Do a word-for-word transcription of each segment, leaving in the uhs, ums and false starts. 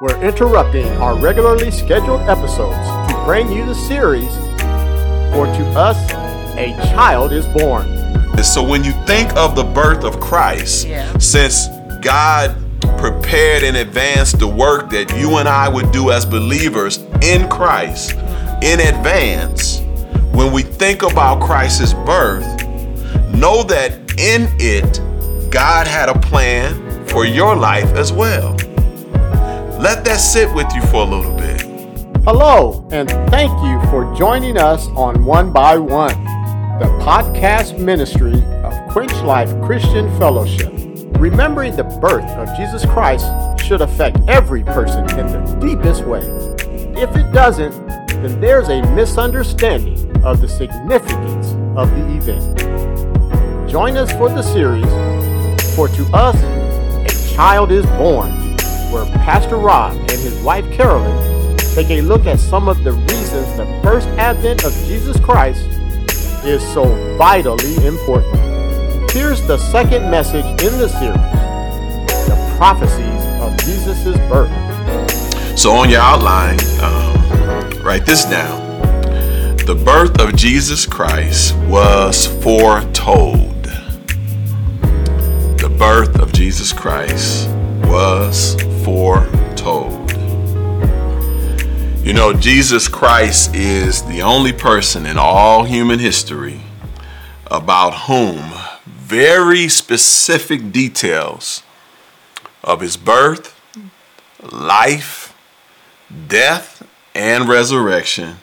We're interrupting our regularly scheduled episodes to bring you the series, For to Us a Child is Born. And so when you think of the birth of Christ, yeah. since God prepared in advance the work that you and I would do as believers in Christ, in advance, when we think about Christ's birth, know that in it, God had a plan for your life as well. Let that sit with you for a little bit. Hello, and thank you for joining us on One by One, the podcast ministry of Quench Life Christian Fellowship. Remembering the birth of Jesus Christ should affect every person in the deepest way. If it doesn't, then there's a misunderstanding of the significance of the event. Join us for the series, For to Us, a Child is Born, where Pastor Rob and his wife Carolyn take a look at some of the reasons the first advent of Jesus Christ is so vitally important. Here's the second message in the series, the prophecies of Jesus' birth. So on your outline, um, write this down. The birth of Jesus Christ was foretold. The birth of Jesus Christ was foretold. You know, Jesus Christ is the only person in all human history about whom very specific details of his birth, life, death, and resurrection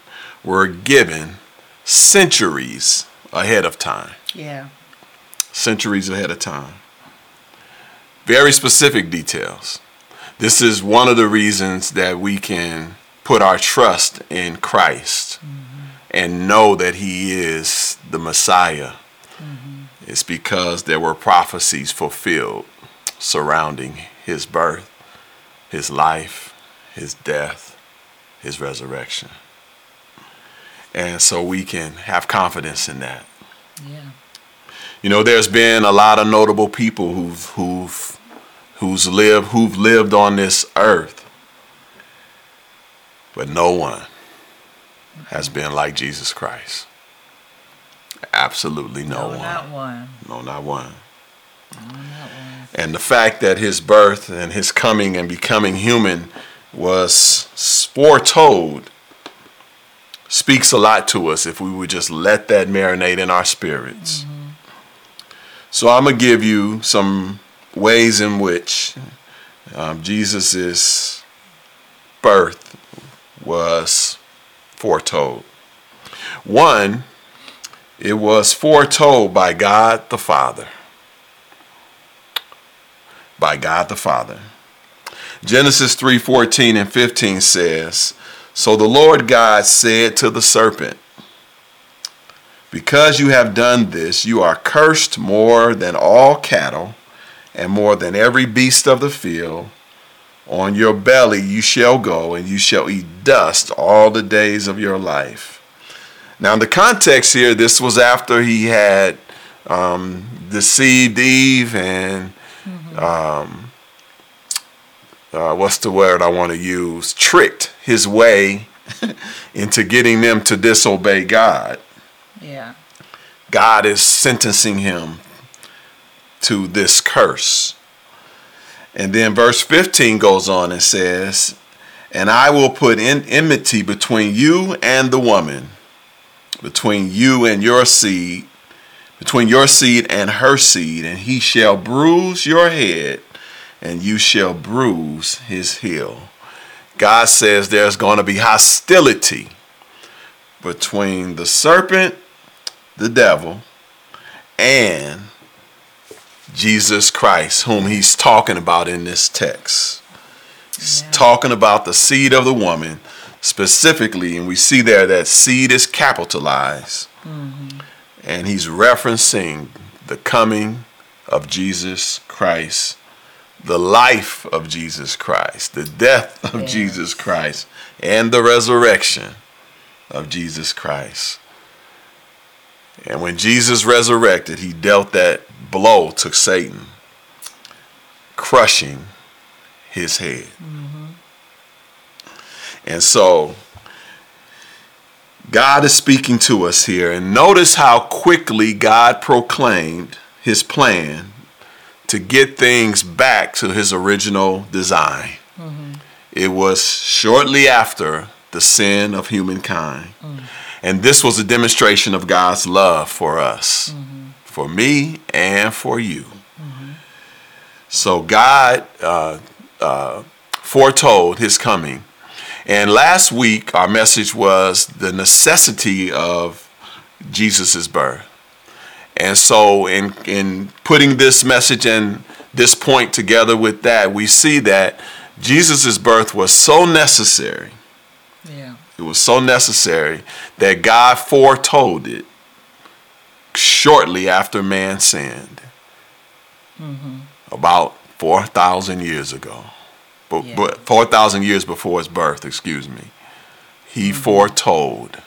were given centuries ahead of time. Yeah. Centuries ahead of time. Very specific details. This is one of the reasons that we can put our trust in Christ mm-hmm. and know that he is the Messiah. Mm-hmm. It's because there were prophecies fulfilled surrounding his birth, his life, his death, his resurrection. And so we can have confidence in that. Yeah. You know, there's been a lot of notable people who've who've who's lived who've lived on this earth. But no one has been like Jesus Christ. Absolutely no, no one. Not one. No, not one. No, not one. And the fact that his birth and his coming and becoming human was foretold speaks a lot to us if we would just let that marinate in our spirits. Mm-hmm. So I'm going to give you some ways in which um, Jesus' birth was foretold. One, it was foretold by God the Father. By God the Father. Genesis three fourteen and fifteen says, "So the Lord God said to the serpent, because you have done this, you are cursed more than all cattle and more than every beast of the field. On your belly you shall go, and you shall eat dust all the days of your life." Now, in the context here, this was after he had um, deceived Eve and mm-hmm. um, uh, what's the word I want to use? Tricked his way into getting them to disobey God. Yeah. God is sentencing him to this curse. And then verse fifteen goes on and says, "And I will put in enmity between you and the woman, between you and your seed, between your seed and her seed, and he shall bruise your head, and you shall bruise his heel." God says there's going to be hostility between the serpent, the devil, and Jesus Christ, whom he's talking about in this text. He's yeah. talking about the seed of the woman specifically, and we see there that seed is capitalized. Mm-hmm. And he's referencing the coming of Jesus Christ, the life of Jesus Christ, the death of yes. Jesus Christ, and the resurrection of Jesus Christ. And when Jesus resurrected, he dealt that blow to Satan, crushing his head. Mm-hmm. And so God is speaking to us here. And notice how quickly God proclaimed his plan to get things back to his original design. Mm-hmm. It was shortly after the sin of humankind. Mm-hmm. And this was a demonstration of God's love for us, mm-hmm. for me and for you. Mm-hmm. So God uh, uh, foretold his coming. And last week, our message was the necessity of Jesus' birth. And so in, in putting this message and this point together with that, we see that Jesus' birth was so necessary. Yeah. It was so necessary that God foretold it shortly after man sinned, mm-hmm. about four thousand years ago. But, yeah. but four thousand years before his birth, excuse me, he mm-hmm. foretold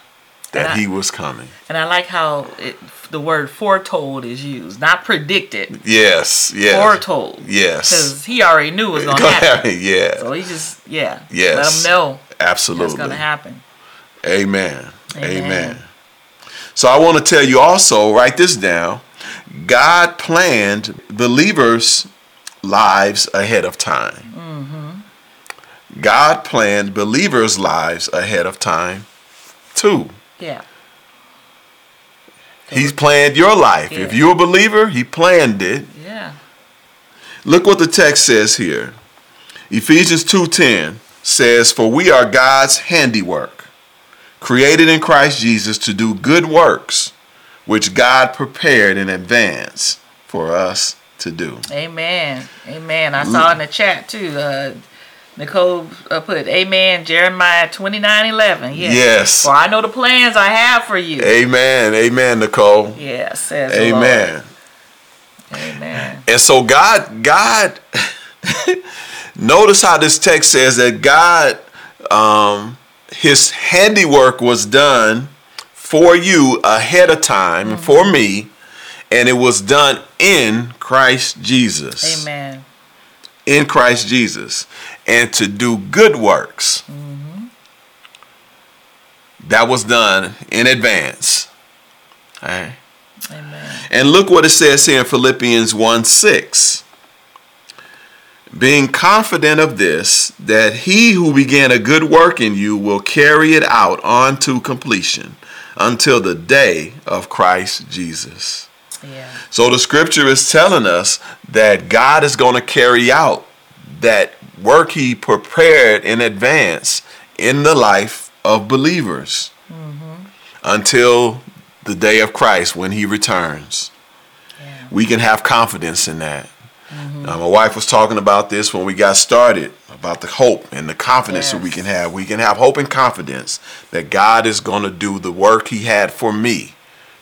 that I, he was coming. And I like how it, the word foretold is used, not predicted. Yes, yes. Foretold. Yes. Because he already knew it was going to happen. Yeah. So he just, yeah. Yes. Let him know. Absolutely. It's going to happen. Amen. Amen. Amen. So I want to tell you also, write this down. God planned believers' lives ahead of time. God planned believers' lives ahead of time, too. Yeah. He's planned your life. Yeah. If you're a believer, he planned it. Yeah. Look what the text says here. Ephesians two ten says, "For we are God's handiwork, created in Christ Jesus to do good works, which God prepared in advance for us to do." Amen. Amen. I saw in the chat, too, uh, Nicole put, amen, Jeremiah twenty-nine eleven. Yes. yes. For I know the plans I have for you. Amen. Amen, Nicole. Yes. Says amen. The Lord. Amen. And so God, God, notice how this text says that God, um, his handiwork was done for you ahead of time, mm-hmm. for me, and it was done in Christ Jesus. Amen. In Christ Jesus, and to do good works. Mm-hmm. That was done in advance. All right. Amen. And look what it says here in Philippians one six. Being confident of this, that he who began a good work in you will carry it out unto completion until the day of Christ Jesus. Yeah. So the scripture is telling us that God is going to carry out that work he prepared in advance in the life of believers, mm-hmm. until the day of Christ when he returns. Yeah. We can have confidence in that. Mm-hmm. Now, my wife was talking about this when we got started, about the hope and the confidence yes. that we can have. We can have hope and confidence that God is going to do the work he had for me,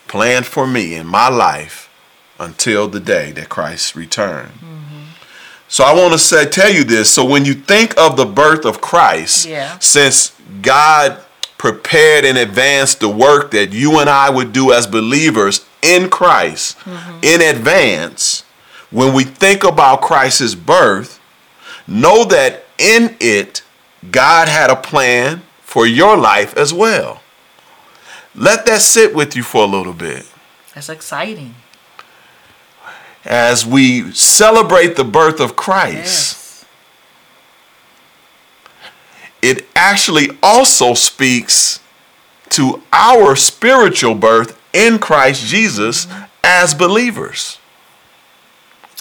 planned for me in my life until the day that Christ returned. Mm-hmm. So I want to say, tell you this. So when you think of the birth of Christ, yeah. since God prepared in advance the work that you and I would do as believers in Christ, mm-hmm. in advance, when we think about Christ's birth, know that in it, God had a plan for your life as well. Let that sit with you for a little bit. That's exciting. As we celebrate the birth of Christ, yes. it actually also speaks to our spiritual birth in Christ Jesus, mm-hmm. as believers.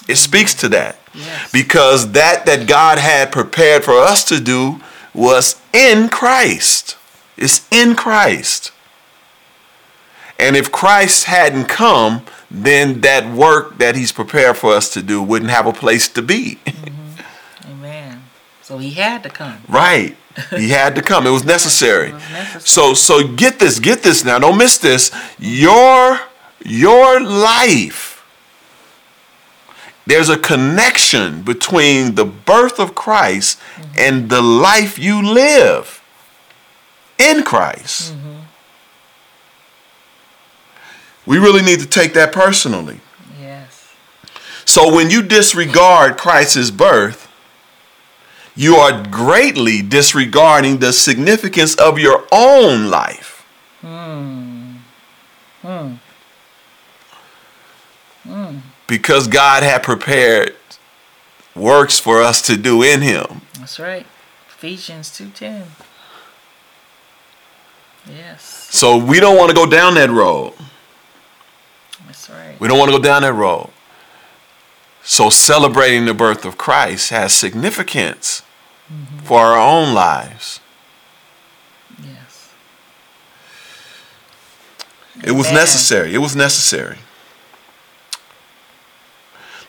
It speaks to that. Yes. Because that that God had prepared for us to do was in Christ. It's in Christ. And if Christ hadn't come, then that work that he's prepared for us to do wouldn't have a place to be. Mm-hmm. Amen. So he had to come. Right. He had to come. It was necessary. It was necessary. So so get this, get this now. Don't miss this. Your, your life, there's a connection between the birth of Christ, mm-hmm. and the life you live in Christ. Mm-hmm. We really need to take that personally. Yes. So when you disregard Christ's birth, you are greatly disregarding the significance of your own life. Mm. Mm. Mm. Because God had prepared works for us to do in Him. That's right. Ephesians two ten. Yes. So we don't want to go down that road. That's right. We don't want to go down that road. So celebrating the birth of Christ has significance mm-hmm. for our own lives. Yes. It Amen. was necessary. It was necessary.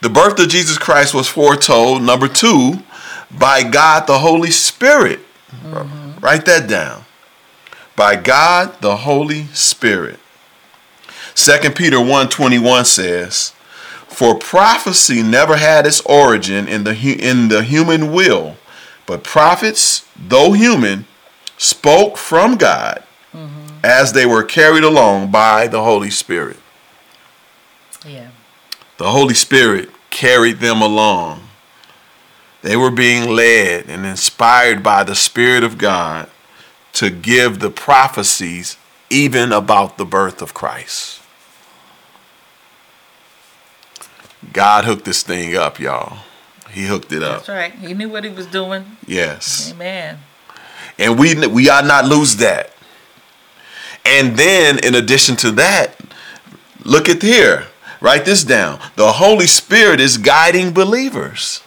The birth of Jesus Christ was foretold, number two, by God the Holy Spirit. Mm-hmm. Write that down. By God the Holy Spirit. Second Peter one twenty-one says, "For prophecy never had its origin in the hu- in the human will, but prophets, though human, spoke from God mm-hmm. as they were carried along by the Holy Spirit." Yeah. The Holy Spirit carried them along. They were being led and inspired by the Spirit of God to give the prophecies even about the birth of Christ. God hooked this thing up, y'all. He hooked it up. That's right. He knew what he was doing. Yes. Amen. And we we ought not lose that. And then in addition to that, look at here. Write this down. The Holy Spirit is guiding believers.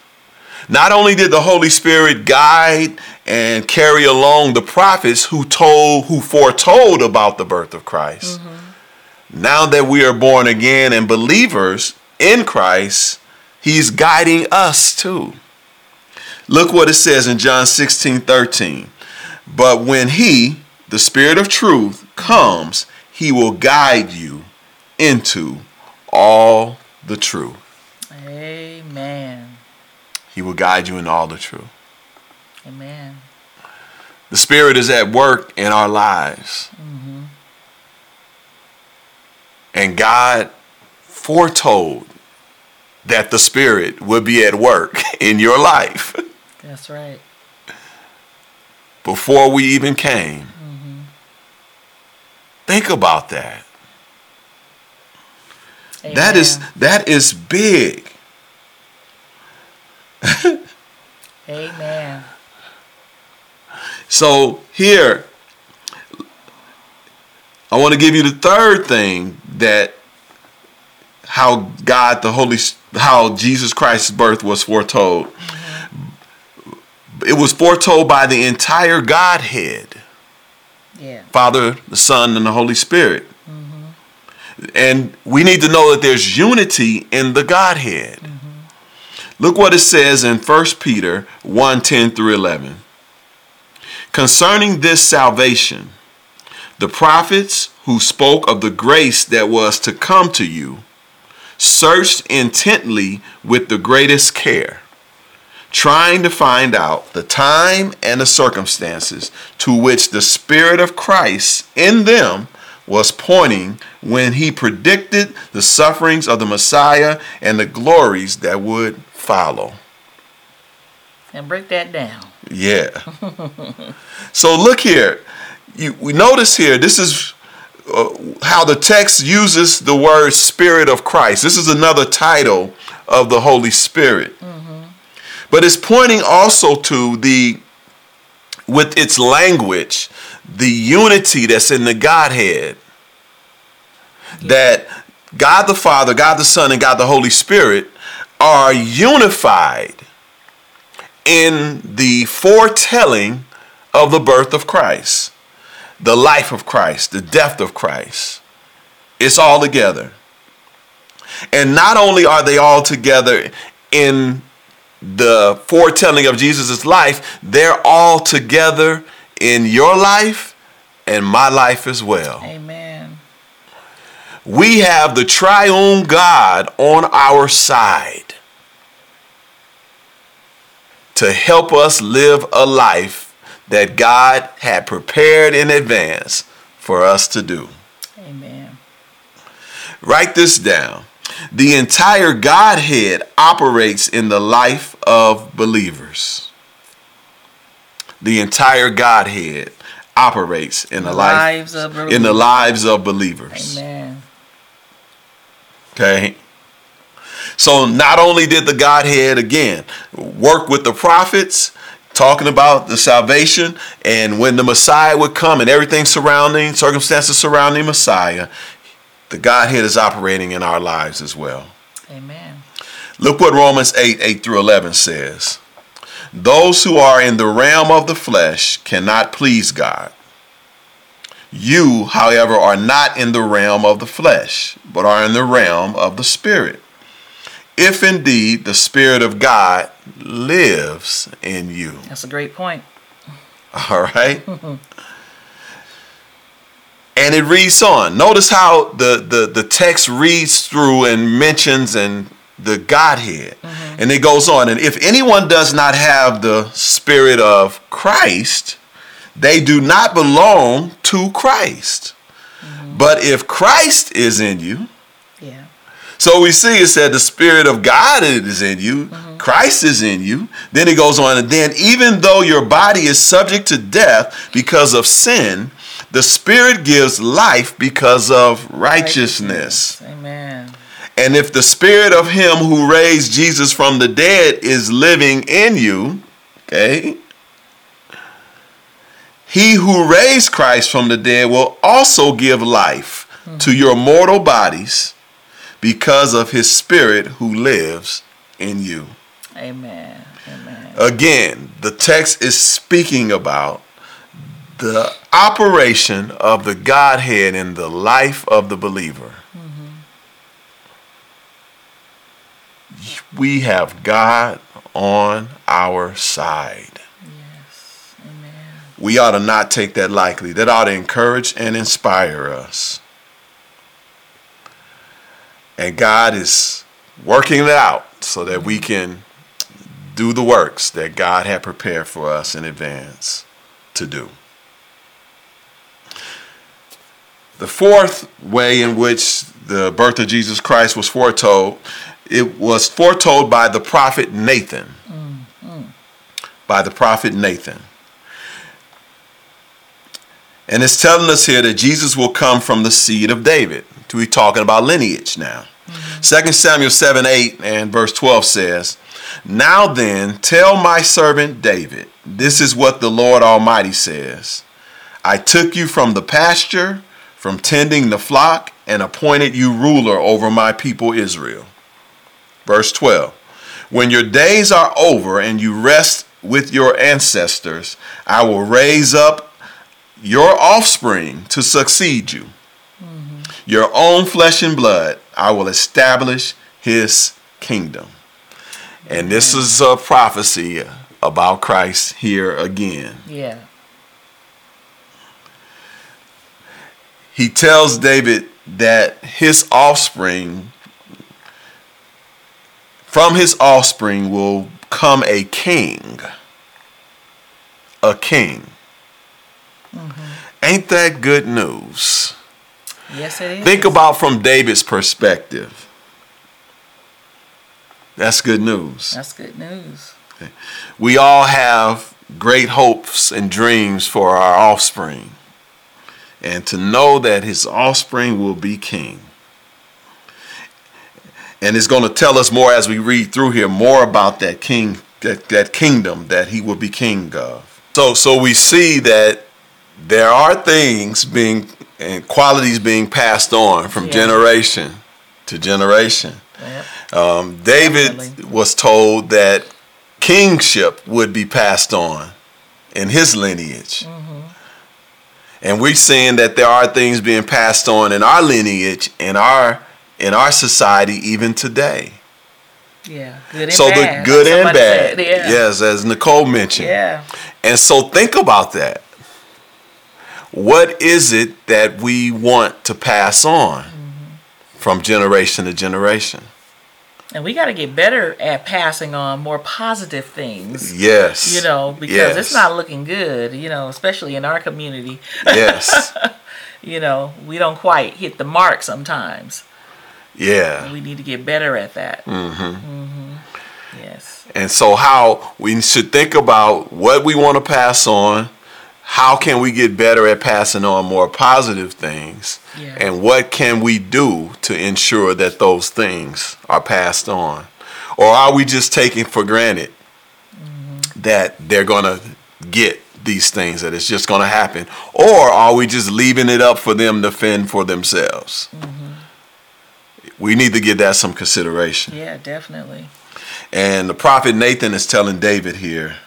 Not only did the Holy Spirit guide and carry along the prophets who told, who foretold about the birth of Christ. Mm-hmm. Now that we are born again and believers in Christ, He's guiding us too. Look what it says in John sixteen thirteen. "But when He, the Spirit of truth, comes, He will guide you into all the truth." Amen. He will guide you in all the truth. Amen. The Spirit is at work in our lives. Mm-hmm. And God foretold that the Spirit would be at work in your life. That's right. Before we even came. Mm-hmm. Think about that. Amen. That is that is big. Amen. So here, I want to give you the third thing that how God the Holy how Jesus Christ's birth was foretold. Mm-hmm. It was foretold by the entire Godhead. Yeah. Father, the Son, and the Holy Spirit. And we need to know that there's unity in the Godhead. Mm-hmm. Look what it says in First Peter one ten through eleven. "Concerning this salvation, the prophets who spoke of the grace that was to come to you searched intently with the greatest care, trying to find out the time and the circumstances to which the Spirit of Christ in them was pointing when He predicted the sufferings of the Messiah and the glories that would follow." And break that down. Yeah. So look here. You, we notice here, this is uh, how the text uses the word Spirit of Christ. This is another title of the Holy Spirit. Mm-hmm. But it's pointing also to the, with its language, the unity that's in the Godhead. Yeah. That God the Father, God the Son, and God the Holy Spirit are unified in the foretelling of the birth of Christ, the life of Christ, the death of Christ. It's all together. And not only are they all together in the foretelling of Jesus' life, they're all together in your life and my life as well. Amen. We have the triune God on our side to help us live a life that God had prepared in advance for us to do. Amen. Write this down. The entire Godhead operates in the life of believers. the entire Godhead operates in the, the life, lives of believers. in the lives of believers. Amen. Okay. So not only did the Godhead again work with the prophets, talking about the salvation and when the Messiah would come and everything surrounding, circumstances surrounding Messiah, the Godhead is operating in our lives as well. Amen. Look what Romans eight, eight through eleven says. Those who are in the realm of the flesh cannot please God. You, however, are not in the realm of the flesh, but are in the realm of the Spirit, if indeed the Spirit of God lives in you. That's a great point. All right. And it reads on. Notice how the, the, the text reads through and mentions and the Godhead. Mm-hmm. And it goes on. And if anyone does not have the Spirit of Christ, they do not belong to Christ. Mm-hmm. But if Christ is in you, yeah. So we see it said the Spirit of God is in you. Mm-hmm. Christ is in you. Then it goes on. And then even though your body is subject to death because of sin, the Spirit gives life because of righteousness. righteousness. Amen. And if the Spirit of him who raised Jesus from the dead is living in you, okay, he who raised Christ from the dead will also give life mm-hmm. to your mortal bodies, because of his Spirit who lives in you. Amen. Amen. Again, the text is speaking about the operation of the Godhead in the life of the believer. Mm-hmm. We have God on our side. Yes. Amen. We ought to not take that lightly. That ought to encourage and inspire us. And God is working it out so that we can do the works that God had prepared for us in advance to do. The fourth way in which the birth of Jesus Christ was foretold, it was foretold by the prophet Nathan. Mm-hmm. By the prophet Nathan. And it's telling us here that Jesus will come from the seed of David. We're talking about lineage now. Mm-hmm. Second Samuel seven, eight and verse twelve says, Now then, tell my servant David, this is what the Lord Almighty says. I took you from the pasture, from tending the flock, and appointed you ruler over my people Israel. Verse twelve, when your days are over and you rest with your ancestors, I will raise up your offspring to succeed you. Your own flesh and blood, I will establish his kingdom. And this is a prophecy about Christ here again. Yeah. He tells David that his offspring, from his offspring will come a king. A king. Mm-hmm. Ain't that good news? Yes, it is. Think about from David's perspective. That's good news. That's good news. Okay. We all have great hopes and dreams for our offspring. And to know that his offspring will be king. And it's going to tell us more as we read through here, more about that king, that, that kingdom that he will be king of. So, so we see that there are things being... and qualities being passed on from yeah. generation to generation. Yeah. Um, David Definitely. was told that kingship would be passed on in his lineage. Mm-hmm. And we're seeing that there are things being passed on in our lineage, in our in our society even today. Yeah, good and so bad. So the good Somebody and bad, said, yeah. yes, as Nicole mentioned. Yeah. And so think about that. What is it that we want to pass on mm-hmm. from generation to generation? And we got to get better at passing on more positive things. Yes. You know, because yes. it's not looking good, you know, especially in our community. Yes. You know, we don't quite hit the mark sometimes. Yeah. We need to get better at that. Mm-hmm. Mm-hmm. Yes. And so how we should think about what we want to pass on, how can we get better at passing on more positive things, yeah. and what can we do to ensure that those things are passed on? Or are we just taking for granted mm-hmm. that they're going to get these things, that it's just going to happen? Or are we just leaving it up for them to fend for themselves? Mm-hmm. We need to give that some consideration. Yeah, definitely. And the prophet Nathan is telling David here,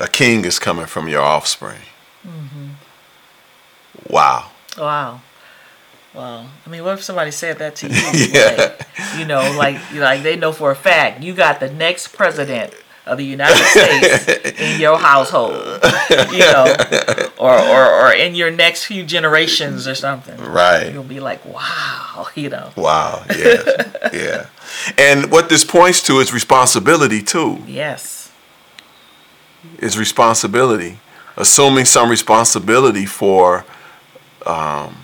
a king is coming from your offspring. Mm-hmm. Wow. Wow. Wow. I mean, what if somebody said that to you? yeah. Like, you know, like like they know for a fact you got the next president of the United States in your household, you know, or, or, or in your next few generations or something. Right. You'll be like, wow, you know. Wow, yeah, yeah. And what this points to is responsibility, too. Yes. It's responsibility. Assuming some responsibility for um,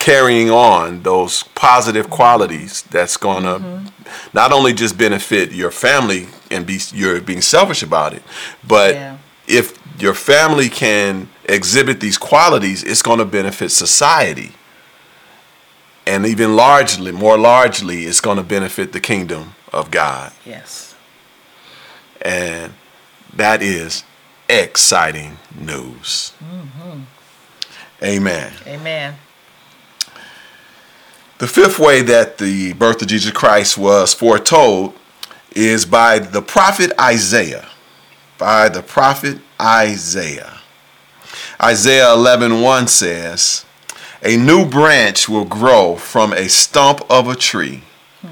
carrying on those positive qualities that's going to mm-hmm. not only just benefit your family, and be you're being selfish about it, but yeah. if your family can exhibit these qualities, it's going to benefit society, and even largely more largely it's going to benefit the kingdom of God. Yes. And that is exciting news. Mm-hmm. Amen. Amen. The fifth way that the birth of Jesus Christ was foretold is by the prophet Isaiah. By the prophet Isaiah. Isaiah eleven one says, "A new branch will grow from a stump of a tree. Hmm.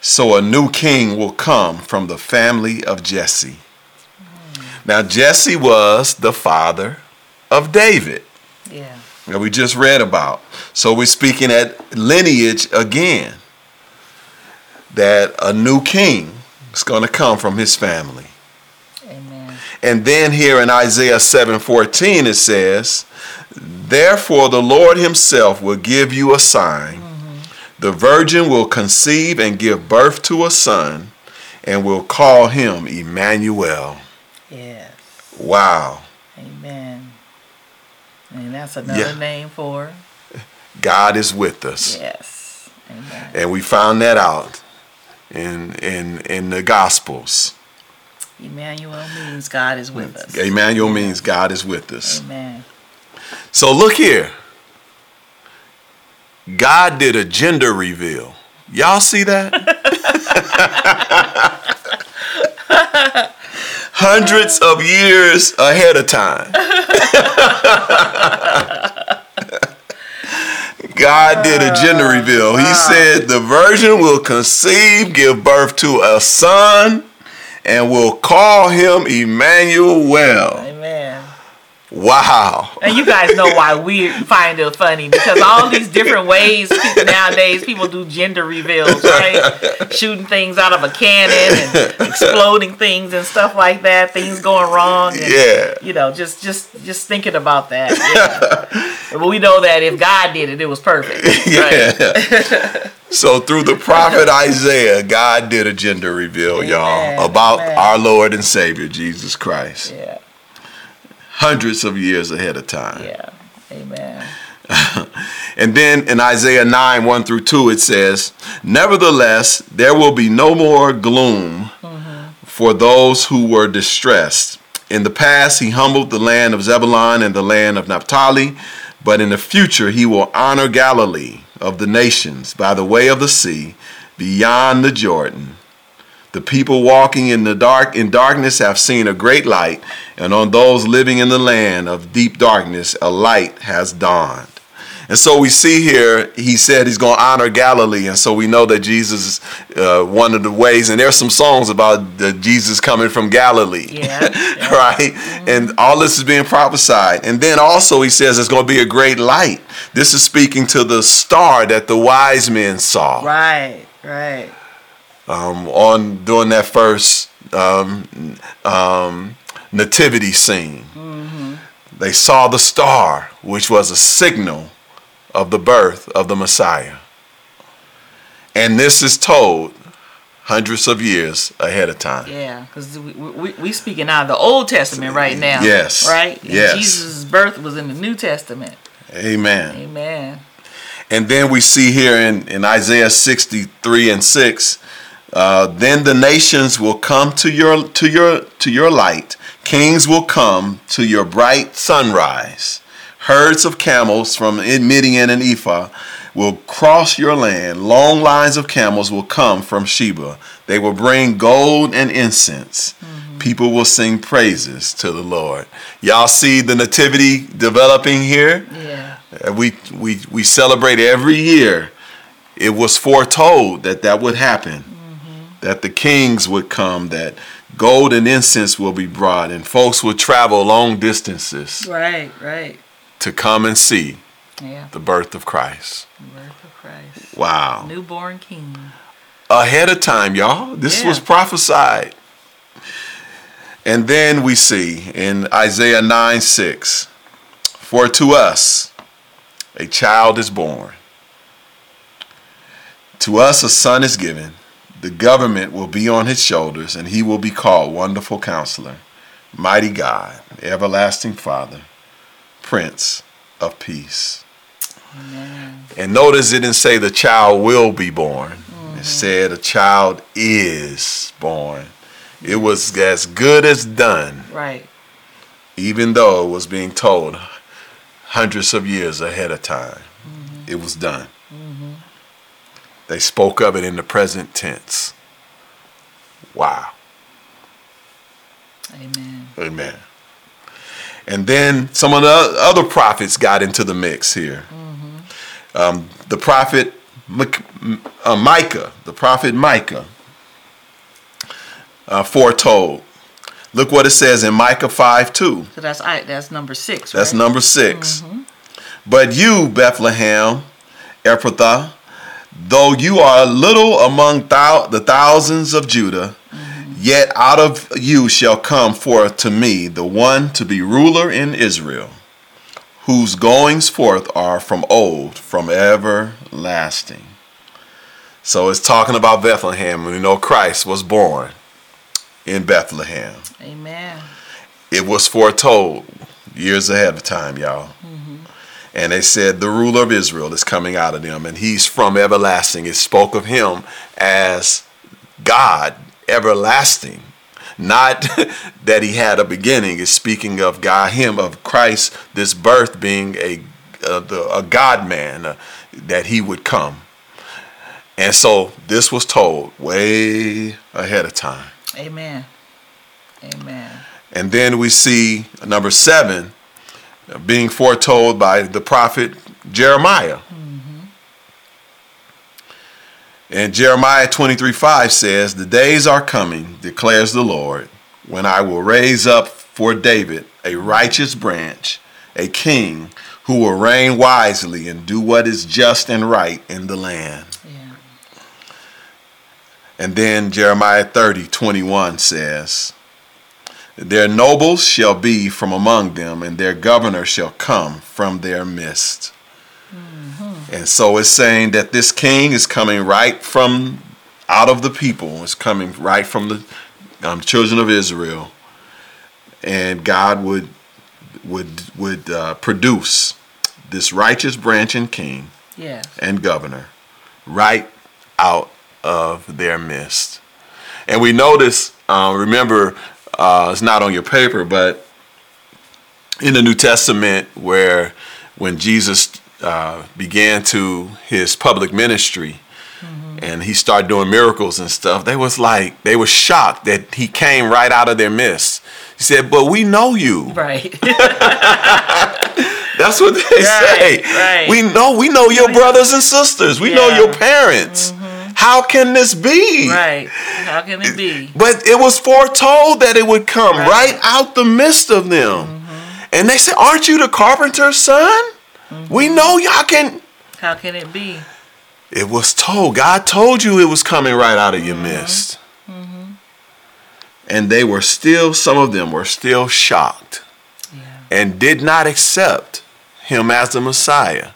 So a new king will come from the family of Jesse." Hmm. Now Jesse was the father of David. Yeah. That we just read about. So we're speaking at lineage again. That a new king is going to come from his family. Amen. And then here in Isaiah seven fourteen it says, "Therefore the Lord himself will give you a sign. Mm-hmm. The virgin will conceive and give birth to a son and will call him Emmanuel." Yes. Wow. Amen. And that's another yeah. name for God is with us. Yes. Amen. And we found that out in in in the Gospels. Emmanuel means God is with us. Emmanuel means God is with us. Amen. So look here. God did a gender reveal. Y'all see that? Hundreds of years ahead of time. God did a gender reveal. Wow. He said the virgin will conceive, give birth to a son, and will call him Emmanuel. Amen. Wow. And you guys know why we find it funny, because all these different ways people, nowadays people do gender reveals, right? Shooting things out of a cannon and exploding things and stuff like that. Things going wrong. And, yeah. You know, just just just thinking about that. Yeah. But we know that if God did it, it was perfect. Right? Yeah. So through the prophet Isaiah, God did a gender reveal, Amen. Y'all, about Amen. Our Lord and Savior, Jesus Christ. Yeah. Hundreds of years ahead of time. Yeah. Amen. And then in Isaiah nine, one through two, it says, "Nevertheless, there will be no more gloom mm-hmm. for those who were distressed. In the past, he humbled the land of Zebulun and the land of Naphtali, but in the future, he will honor Galilee of the nations by the way of the sea, beyond the Jordan. The people walking in the dark in darkness have seen a great light, and on those living in the land of deep darkness, a light has dawned." And so we see here, he said he's going to honor Galilee. And so we know that Jesus, uh, one of the ways, and there's some songs about the Jesus coming from Galilee, yeah, yeah. right? Mm-hmm. And all this is being prophesied. And then also he says it's going to be a great light. This is speaking to the star that the wise men saw. Right, right. Um, on during that first um, um, nativity scene, mm-hmm. they saw the star, which was a signal of the birth of the Messiah. And this is told hundreds of years ahead of time. Yeah, because we, we we speaking out of the Old Testament right now. Yes. Right? And yes. Jesus' birth was in the New Testament. Amen. Amen. And then we see here in, in Isaiah sixty-three and six, uh, then the nations will come to your to your to your light. Kings will come to your bright sunrise. Herds of camels from Midian and Ephah will cross your land. Long lines of camels will come from Sheba. They will bring gold and incense. Mm-hmm. People will sing praises to the Lord. Y'all see the nativity developing here? Yeah. We we we celebrate every year. It was foretold that that would happen, mm-hmm. that the kings would come, that gold and incense will be brought, and folks will travel long distances. Right, right. To come and see yeah. the birth of Christ. The birth of Christ. Wow. Newborn king. Ahead of time, y'all. This yeah. was prophesied. And then we see in Isaiah nine six, for to us a child is born. To us a son is given. The government will be on his shoulders, and he will be called Wonderful Counselor, Mighty God, Everlasting Father, Prince of Peace. Amen. And notice it didn't say the child will be born. Mm-hmm. It said a child is born. It was as good as done. Right. Even though it was being told hundreds of years ahead of time. Mm-hmm. It was done. Mm-hmm. They spoke of it in the present tense. Wow. Amen. Amen. And then some of the other prophets got into the mix here. Mm-hmm. Um, the prophet uh, Micah, the prophet Micah uh, foretold. Look what it says in Micah five two. So that's, that's number six, right? That's number six. Mm-hmm. But you, Bethlehem, Ephrathah, though you are little among thou- the thousands of Judah, yet out of you shall come forth to me the one to be ruler in Israel, whose goings forth are from old, from everlasting. So it's talking about Bethlehem. We know Christ was born in Bethlehem. Amen. It was foretold years ahead of time, y'all. Mm-hmm. And they said the ruler of Israel is coming out of them, and he's from everlasting. It spoke of him as God. Everlasting, not that he had a beginning. It's speaking of God, him of Christ, this birth being a uh, the, a God man, uh, that he would come. And so this was told way ahead of time. Amen. Amen. And then we see number seven being foretold by the prophet Jeremiah. And Jeremiah twenty-three five says, the days are coming, declares the Lord, when I will raise up for David a righteous branch, a king who will reign wisely and do what is just and right in the land. Yeah. And then Jeremiah thirty twenty-one says, their nobles shall be from among them, and their governor shall come from their midst. And so it's saying that this king is coming right from out of the people. It's coming right from the um, children of Israel. And God would would would uh, produce this righteous branch and king yes. and governor right out of their midst. And we notice, uh, remember, uh, it's not on your paper, but in the New Testament where when Jesus Uh, began to his public ministry, mm-hmm. and he started doing miracles and stuff, they was like, they were shocked that he came right out of their midst. He said, but we know you. Right. That's what they right, say. Right. We know, we know your brothers and sisters. We yeah. know your parents. Mm-hmm. How can this be? Right. How can it be? But it was foretold that it would come right, right out the midst of them. Mm-hmm. And they said, aren't you the carpenter's son? Mm-hmm. We know y'all can. How can it be? It was told. God told you it was coming right out of mm-hmm. your midst. Mm-hmm. And they were still, some of them were still shocked yeah. and did not accept him as the Messiah.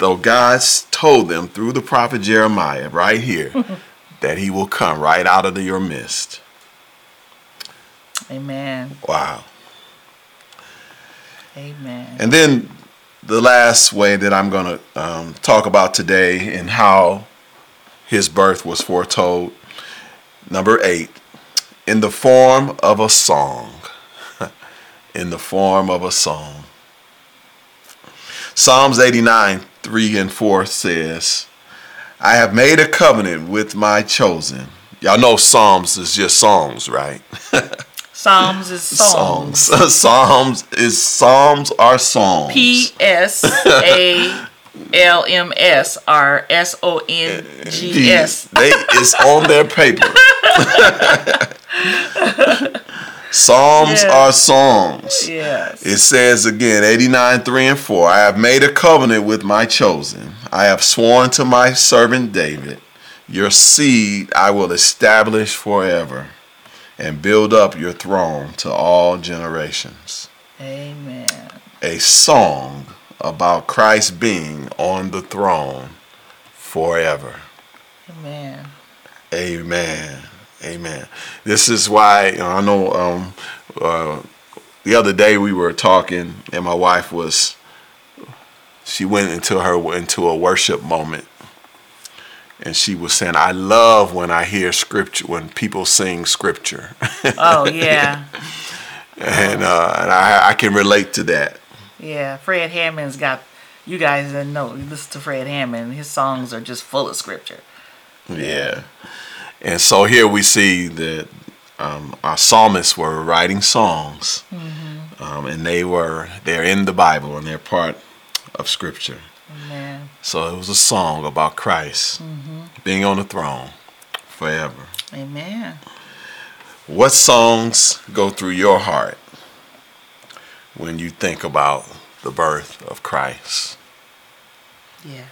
Though God told them through the prophet Jeremiah right here that he will come right out of your midst. Amen. Wow. Amen. And then the last way that I'm going to um, talk about today and how his birth was foretold. Number eight, in the form of a song. In the form of a song. Psalms eighty-nine, three and four says, I have made a covenant with my chosen. Y'all know Psalms is just songs, right? Psalms is songs. Songs. Psalms is Psalms are songs. P S A L M S R S O N G S. It's on their paper. Psalms yes. are songs. Yes. It says again, eighty-nine, three and four. I have made a covenant with my chosen. I have sworn to my servant David, your seed I will establish forever and build up your throne to all generations. Amen. A song about Christ being on the throne forever. Amen. Amen. Amen. This is why, you know, I know um, uh, the other day we were talking and my wife was, she went into her into a worship moment. And she was saying, I love when I hear scripture, when people sing scripture. Oh, yeah. and uh, and I, I can relate to that. Yeah, Fred Hammond's got, you guys didn't know, listen to Fred Hammond. His songs are just full of scripture. Yeah. And so here we see that um, our psalmists were writing songs. Mm-hmm. Um, and they were, they're in the Bible and they're part of scripture. Amen. So it was a song about Christ mm-hmm. being on the throne forever. Amen. What songs go through your heart when you think about the birth of Christ? Yeah.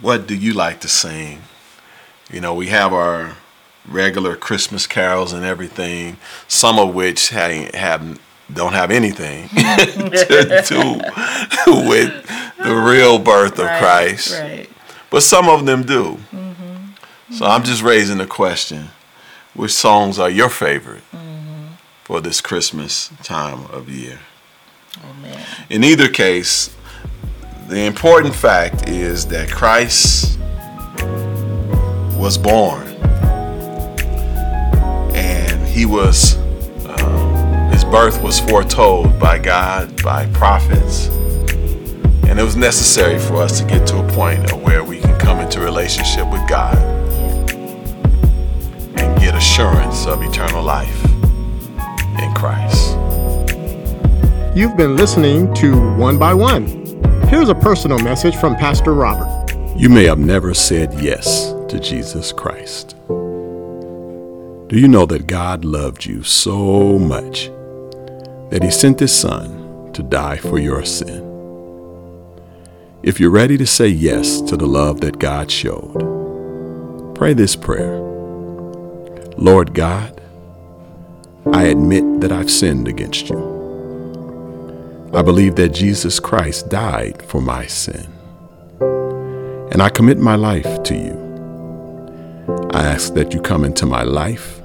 What do you like to sing? You know, we have our regular Christmas carols and everything, some of which have, have don't have anything to do with the real birth of right, Christ. Right. But some of them do. Mm-hmm. So I'm just raising the question, which songs are your favorite mm-hmm. for this Christmas time of year? Amen. In either case, the important fact is that Christ was born and he was birth was foretold by God, by prophets, and it was necessary for us to get to a point of where we can come into relationship with God and get assurance of eternal life in Christ. You've been listening to One by One. Here's a personal message from Pastor Robert. You may have never said yes to Jesus Christ. Do you know that God loved you so much that he sent his son to die for your sin? If you're ready to say yes to the love that God showed, pray this prayer. Lord God, I admit that I've sinned against you. I believe that Jesus Christ died for my sin, and I commit my life to you. I ask that you come into my life,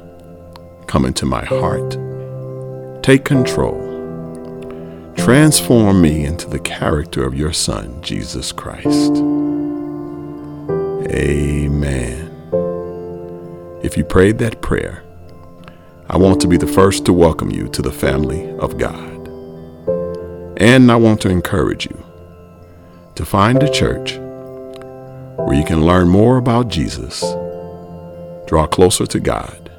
come into my heart, take control. Transform me into the character of your Son, Jesus Christ. Amen. If you prayed that prayer, I want to be the first to welcome you to the family of God. And I want to encourage you to find a church where you can learn more about Jesus, draw closer to God,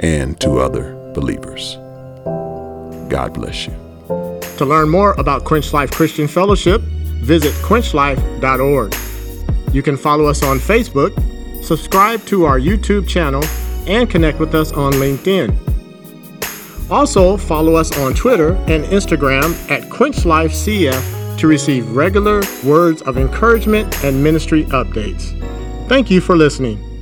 and to other believers. God bless you. To learn more about Quench Life Christian Fellowship, visit quench life dot org. You can follow us on Facebook, subscribe to our YouTube channel, and connect with us on LinkedIn. Also, follow us on Twitter and Instagram at Quench Life C F to receive regular words of encouragement and ministry updates. Thank you for listening.